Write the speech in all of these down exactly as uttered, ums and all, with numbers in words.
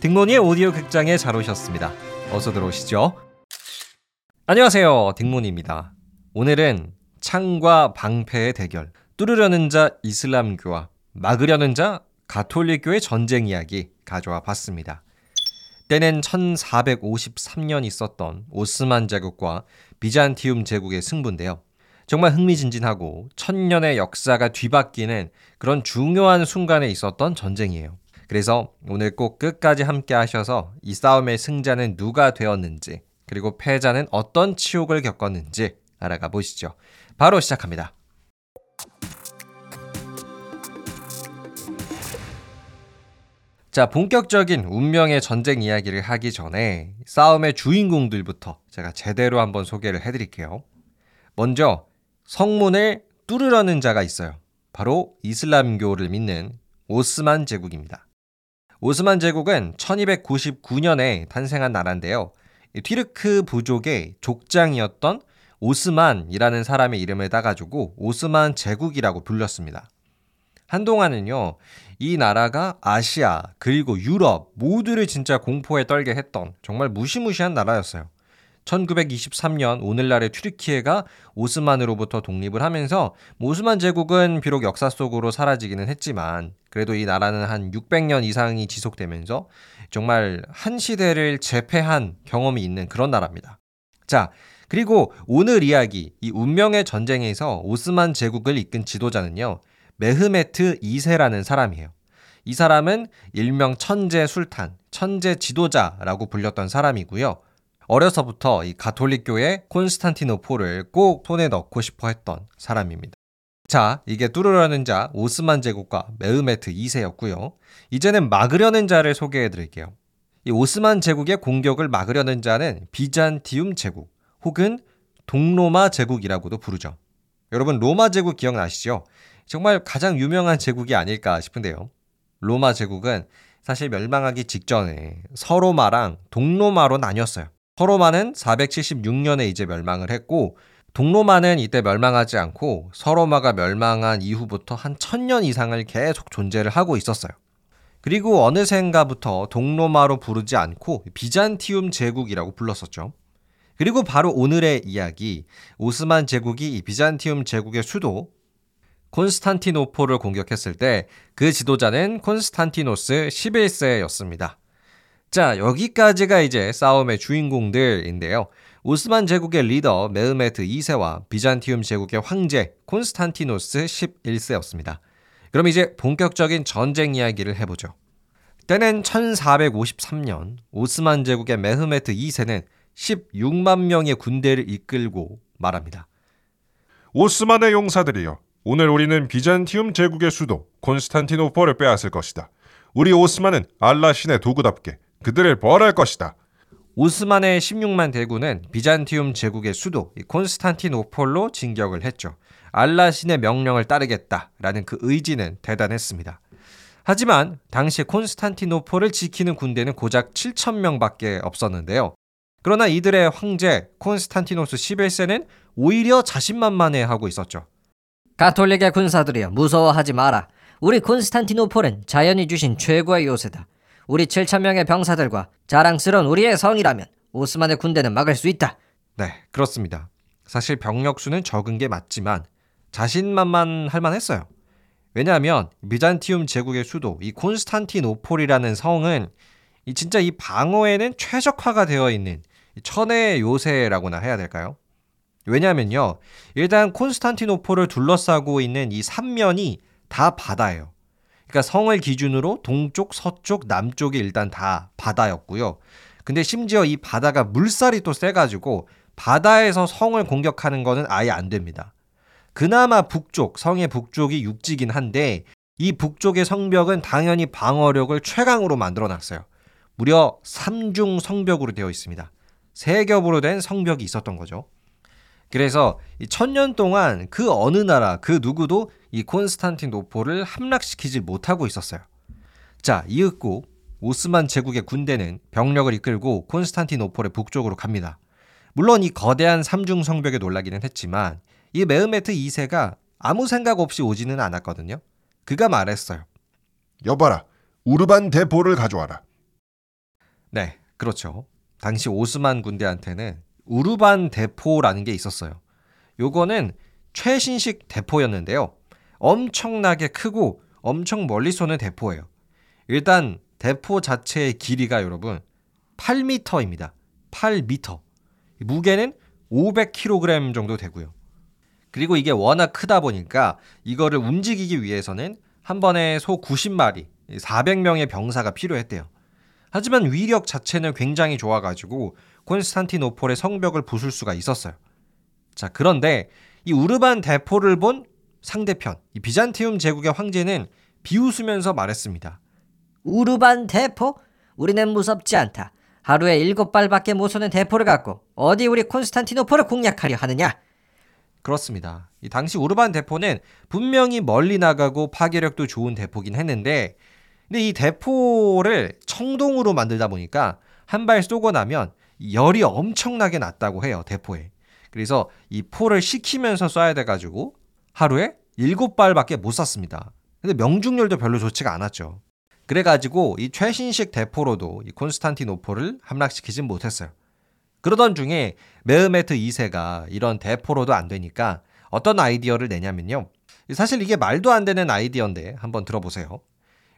딩모니의 오디오 극장에 잘 오셨습니다. 어서 들어오시죠. 안녕하세요. 딩모니입니다. 오늘은 창과 방패의 대결, 뚫으려는 자 이슬람교와 막으려는 자 가톨릭교의 전쟁 이야기 가져와 봤습니다. 때는 천사백오십삼 년 있었던 오스만 제국과 비잔티움 제국의 승부인데요. 정말 흥미진진하고 천년의 역사가 뒤바뀌는 그런 중요한 순간에 있었던 전쟁이에요. 그래서 오늘 꼭 끝까지 함께 하셔서 이 싸움의 승자는 누가 되었는지, 그리고 패자는 어떤 치욕을 겪었는지 알아가 보시죠. 바로 시작합니다. 자, 본격적인 운명의 전쟁 이야기를 하기 전에 싸움의 주인공들부터 제가 제대로 한번 소개를 해드릴게요. 먼저 성문을 뚫으려는 자가 있어요. 바로 이슬람교를 믿는 오스만 제국입니다. 오스만 제국은 천이백구십구 년에 탄생한 나라인데요. 튀르크 부족의 족장이었던 오스만이라는 사람의 이름을 따가지고 오스만 제국이라고 불렸습니다. 한동안은요, 이 나라가 아시아 그리고 유럽 모두를 진짜 공포에 떨게 했던 정말 무시무시한 나라였어요. 천구백이십삼 년 오늘날의 튀르키예가 오스만으로부터 독립을 하면서 오스만 제국은 비록 역사 속으로 사라지기는 했지만 그래도 이 나라는 한 육백 년 이상이 지속되면서 정말 한 시대를 제패한 경험이 있는 그런 나라입니다. 자, 그리고 오늘 이야기, 이 운명의 전쟁에서 오스만 제국을 이끈 지도자는요, 메흐메트 이 세라는 사람이에요. 이 사람은 일명 천재 술탄, 천재 지도자라고 불렸던 사람이고요. 어려서부터 이 가톨릭교의 콘스탄티노폴을 꼭 손에 넣고 싶어 했던 사람입니다. 자, 이게 뚫으려는 자 오스만 제국과 메흐메트 이 세였고요. 이제는 막으려는 자를 소개해드릴게요. 이 오스만 제국의 공격을 막으려는 자는 비잔티움 제국 혹은 동로마 제국이라고도 부르죠. 여러분, 로마 제국 기억나시죠? 정말 가장 유명한 제국이 아닐까 싶은데요. 로마 제국은 사실 멸망하기 직전에 서로마랑 동로마로 나뉘었어요. 서로마는 사백칠십육 년에 이제 멸망을 했고, 동로마는 이때 멸망하지 않고 서로마가 멸망한 이후부터 한 천 년 이상을 계속 존재를 하고 있었어요. 그리고 어느샌가부터 동로마로 부르지 않고 비잔티움 제국이라고 불렀었죠. 그리고 바로 오늘의 이야기, 오스만 제국이 이 비잔티움 제국의 수도 콘스탄티노폴을 공격했을 때 그 지도자는 콘스탄티노스 십일 세였습니다. 자, 여기까지가 이제 싸움의 주인공들인데요. 오스만 제국의 리더 메흐메트 이 세와 비잔티움 제국의 황제 콘스탄티노스 십일 세였습니다. 그럼 이제 본격적인 전쟁 이야기를 해보죠. 때는 천사백오십삼 년 오스만 제국의 메흐메트 이 세는 십육만 명의 군대를 이끌고 말합니다. 오스만의 용사들이여, 오늘 우리는 비잔티움 제국의 수도 콘스탄티노폴을 빼앗을 것이다. 우리 오스만은 알라 신의 도구답게 그들을 벌할 것이다. 오스만의 십육만 대군은 비잔티움 제국의 수도 콘스탄티노폴로 진격을 했죠. 알라 신의 명령을 따르겠다라는 그 의지는 대단했습니다. 하지만 당시 콘스탄티노폴을 지키는 군대는 고작 칠천 명밖에 없었는데요. 그러나 이들의 황제 콘스탄티노스 십일 세는 오히려 자신만만해하고 있었죠. 가톨릭의 군사들이여, 무서워하지 마라. 우리 콘스탄티노폴은 자연이 주신 최고의 요새다. 우리 칠천 명의 병사들과 자랑스러운 우리의 성이라면 오스만의 군대는 막을 수 있다. 네, 그렇습니다. 사실 병력 수는 적은 게 맞지만 자신만만할 만했어요. 왜냐하면 비잔티움 제국의 수도 이 콘스탄티노폴이라는 성은 이 진짜 이 방어에는 최적화가 되어 있는 천의 요새라고나 해야 될까요? 왜냐면요, 일단 콘스탄티노폴을 둘러싸고 있는 이 삼면이 다 바다예요. 그러니까 성을 기준으로 동쪽, 서쪽, 남쪽이 일단 다 바다였고요. 근데 심지어 이 바다가 물살이 또 세가지고 바다에서 성을 공격하는 거는 아예 안 됩니다. 그나마 북쪽, 성의 북쪽이 육지긴 한데 이 북쪽의 성벽은 당연히 방어력을 최강으로 만들어놨어요. 무려 삼중 성벽으로 되어 있습니다. 세 겹으로 된 성벽이 있었던 거죠. 그래서 이 천년 동안 그 어느 나라 그 누구도 이 콘스탄티노폴을 함락시키지 못하고 있었어요. 자, 이윽고 오스만 제국의 군대는 병력을 이끌고 콘스탄티노폴의 북쪽으로 갑니다. 물론 이 거대한 삼중 성벽에 놀라기는 했지만 이 메흐메트 이 세가 아무 생각 없이 오지는 않았거든요. 그가 말했어요. 여봐라, 우르반 대포를 가져와라. 네, 그렇죠. 당시 오스만 군대한테는 우르반 대포라는 게 있었어요. 요거는 최신식 대포였는데요. 엄청나게 크고 엄청 멀리 쏘는 대포예요. 일단 대포 자체의 길이가 여러분 팔 미터입니다. 팔 미터. 무게는 오백 킬로그램 정도 되고요. 그리고 이게 워낙 크다 보니까 이거를 움직이기 위해서는 한 번에 소 구십 마리, 사백 명의 병사가 필요했대요. 하지만 위력 자체는 굉장히 좋아가지고 콘스탄티노폴의 성벽을 부술 수가 있었어요. 자, 그런데 이 우르반 대포를 본 상대편, 이 비잔티움 제국의 황제는 비웃으면서 말했습니다. 우르반 대포? 우리는 무섭지 않다. 하루에 일곱 발밖에 못 쏘는 대포를 갖고 어디 우리 콘스탄티노폴을 공략하려 하느냐? 그렇습니다. 이 당시 우르반 대포는 분명히 멀리 나가고 파괴력도 좋은 대포긴 했는데, 근데 이 대포를 청동으로 만들다 보니까 한 발 쏘고 나면 열이 엄청나게 났다고 해요, 대포에. 그래서 이 포를 식히면서 쏴야 돼가지고 하루에 일곱 발밖에 못 쐈습니다. 근데 명중률도 별로 좋지가 않았죠. 그래가지고 이 최신식 대포로도 이 콘스탄티노폴을 함락시키진 못했어요. 그러던 중에 메흐메트 이 세가 이런 대포로도 안 되니까 어떤 아이디어를 내냐면요. 사실 이게 말도 안 되는 아이디어인데 한번 들어보세요.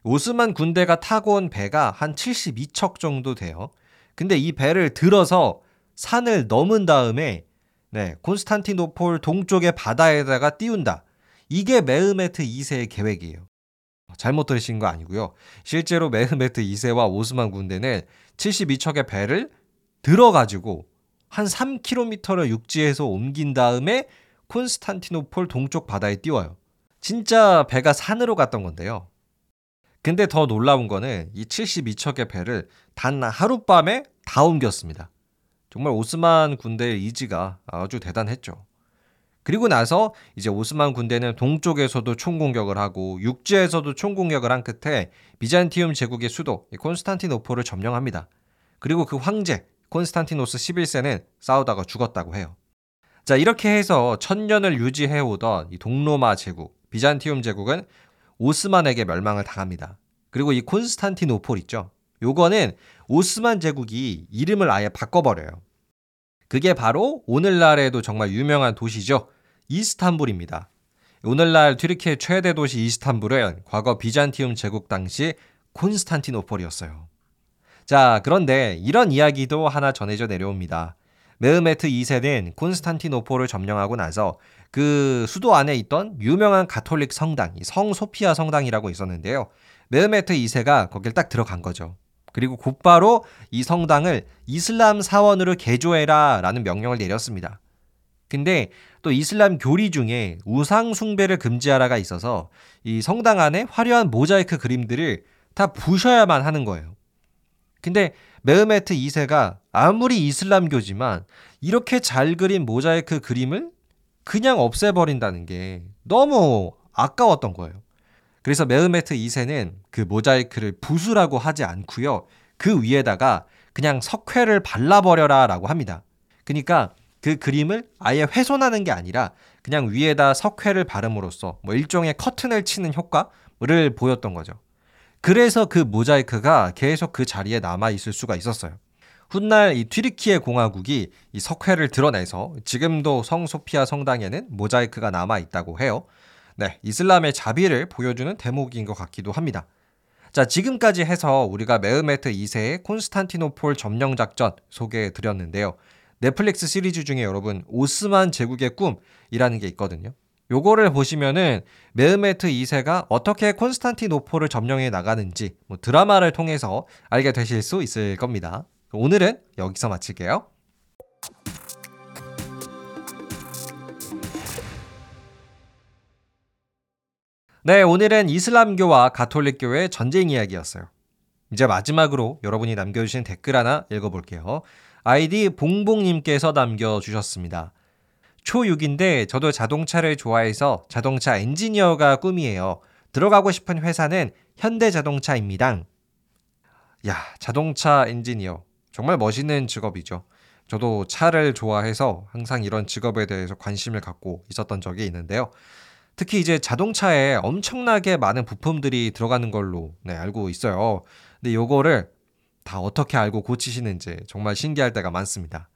오스만 군대가 타고 온 배가 한 칠십이 척 정도 돼요. 근데 이 배를 들어서 산을 넘은 다음에 네, 콘스탄티노폴 동쪽의 바다에다가 띄운다. 이게 메흐메트 이 세의 계획이에요. 잘못 들으신 거 아니고요. 실제로 메흐메트 이 세와 오스만 군대는 칠십이 척의 배를 들어가지고 한 삼 킬로미터를 육지에서 옮긴 다음에 콘스탄티노폴 동쪽 바다에 띄워요. 진짜 배가 산으로 갔던 건데요. 근데 더 놀라운 거는 이 칠십이 척의 배를 단 하룻밤에 다 옮겼습니다. 정말 오스만 군대의 의지가 아주 대단했죠. 그리고 나서 이제 오스만 군대는 동쪽에서도 총공격을 하고 육지에서도 총공격을 한 끝에 비잔티움 제국의 수도 콘스탄티노폴을 점령합니다. 그리고 그 황제 콘스탄티노스 십일 세는 싸우다가 죽었다고 해요. 자, 이렇게 해서 천년을 유지해오던 이 동로마 제국, 비잔티움 제국은 오스만에게 멸망을 당합니다. 그리고 이 콘스탄티노폴 있죠. 요거는 오스만 제국이 이름을 아예 바꿔버려요. 그게 바로 오늘날에도 정말 유명한 도시죠. 이스탄불입니다. 오늘날 튀르키예 최대 도시 이스탄불은 과거 비잔티움 제국 당시 콘스탄티노폴이었어요. 자, 그런데 이런 이야기도 하나 전해져 내려옵니다. 메흐메트 이 세는 콘스탄티노폴을 점령하고 나서 그 수도 안에 있던 유명한 가톨릭 성당, 성 소피아 성당이라고 있었는데요. 메흐메트 이 세가 거길 딱 들어간 거죠. 그리고 곧바로 이 성당을 이슬람 사원으로 개조해라 라는 명령을 내렸습니다. 근데 또 이슬람 교리 중에 우상 숭배를 금지하라가 있어서 이 성당 안에 화려한 모자이크 그림들을 다 부셔야만 하는 거예요. 근데 메흐메트 이 세가 아무리 이슬람교지만 이렇게 잘 그린 모자이크 그림을 그냥 없애버린다는 게 너무 아까웠던 거예요. 그래서 메흐메트 이 세는 그 모자이크를 부수라고 하지 않고요. 그 위에다가 그냥 석회를 발라버려라 라고 합니다. 그러니까 그 그림을 아예 훼손하는 게 아니라 그냥 위에다 석회를 바름으로써 뭐 일종의 커튼을 치는 효과를 보였던 거죠. 그래서 그 모자이크가 계속 그 자리에 남아있을 수가 있었어요. 훗날 이 튀르키예 공화국이 이 석회를 드러내서 지금도 성소피아 성당에는 모자이크가 남아있다고 해요. 네, 이슬람의 자비를 보여주는 대목인 것 같기도 합니다. 자, 지금까지 해서 우리가 메흐메트 이 세의 콘스탄티노폴 점령작전 소개해드렸는데요. 넷플릭스 시리즈 중에 여러분 오스만 제국의 꿈이라는 게 있거든요. 요거를 보시면은 메흐메트 이 세가 어떻게 콘스탄티노폴을 점령해 나가는지 뭐 드라마를 통해서 알게 되실 수 있을 겁니다. 오늘은 여기서 마칠게요. 네, 오늘은 이슬람교와 가톨릭교의 전쟁 이야기였어요. 이제 마지막으로 여러분이 남겨주신 댓글 하나 읽어볼게요. 아이디 봉봉님께서 남겨주셨습니다. 초육인데 저도 자동차를 좋아해서 자동차 엔지니어가 꿈이에요. 들어가고 싶은 회사는 현대자동차입니다. 야, 자동차 엔지니어 정말 멋있는 직업이죠. 저도 차를 좋아해서 항상 이런 직업에 대해서 관심을 갖고 있었던 적이 있는데요. 특히 이제 자동차에 엄청나게 많은 부품들이 들어가는 걸로 네, 알고 있어요. 근데 요거를 다 어떻게 알고 고치시는지 정말 신기할 때가 많습니다.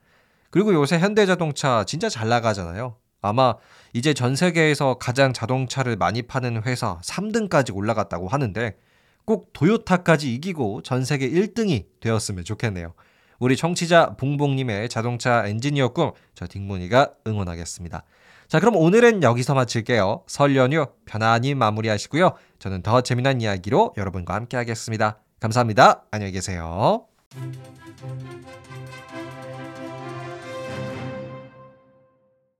그리고 요새 현대자동차 진짜 잘 나가잖아요. 아마 이제 전 세계에서 가장 자동차를 많이 파는 회사 삼 등까지 올라갔다고 하는데 꼭 도요타까지 이기고 전 세계 일 등이 되었으면 좋겠네요. 우리 청취자 봉봉님의 자동차 엔지니어 꿈 저 딩문이가 응원하겠습니다. 자, 그럼 오늘은 여기서 마칠게요. 설 연휴 편안히 마무리하시고요. 저는 더 재미난 이야기로 여러분과 함께 하겠습니다. 감사합니다. 안녕히 계세요.